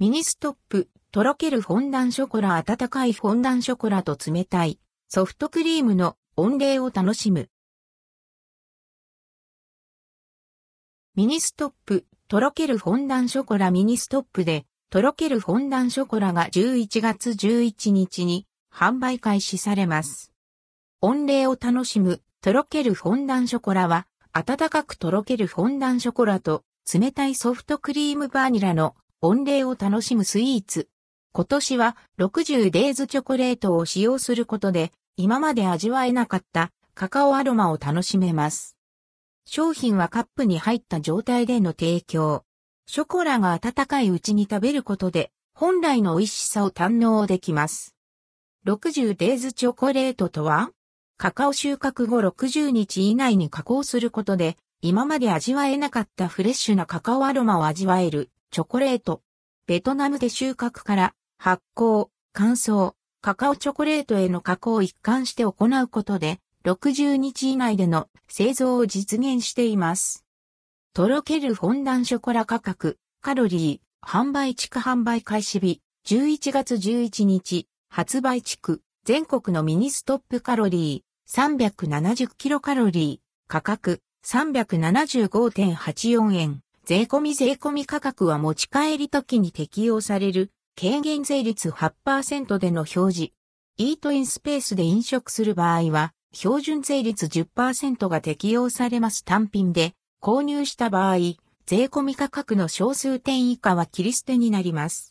ミニストップ、とろけるフォンダンショコラ。温かいフォンダンショコラと冷たいソフトクリームの温冷を楽しむ。ミニストップ、とろけるフォンダンショコラ。ミニストップで、とろけるフォンダンショコラが11月11日に販売開始されます。温冷を楽しむ、とろけるフォンダンショコラは、温かくとろけるフォンダンショコラと、冷たいソフトクリームバニラの温冷を楽しむスイーツ。今年は60デイズチョコレートを使用することで、今まで味わえなかったカカオアロマを楽しめます。商品はカップに入った状態での提供。ショコラが温かいうちに食べることで、本来の美味しさを堪能できます。60デイズチョコレートとは、カカオ収穫後60日以内に加工することで、今まで味わえなかったフレッシュなカカオアロマを味わえるチョコレート。ベトナムで収穫から発酵、乾燥、カカオチョコレートへの加工を一貫して行うことで、60日以内での製造を実現しています。とろけるフォンダンショコラ価格、カロリー、販売地区販売開始日、11月11日、発売地区、全国のミニストップカロリー、370キロカロリー、価格、375.84 円。税込み価格は持ち帰り時に適用される軽減税率 8% での表示。イートインスペースで飲食する場合は標準税率 10% が適用されます。単品で購入した場合、税込み価格の小数点以下は切り捨てになります。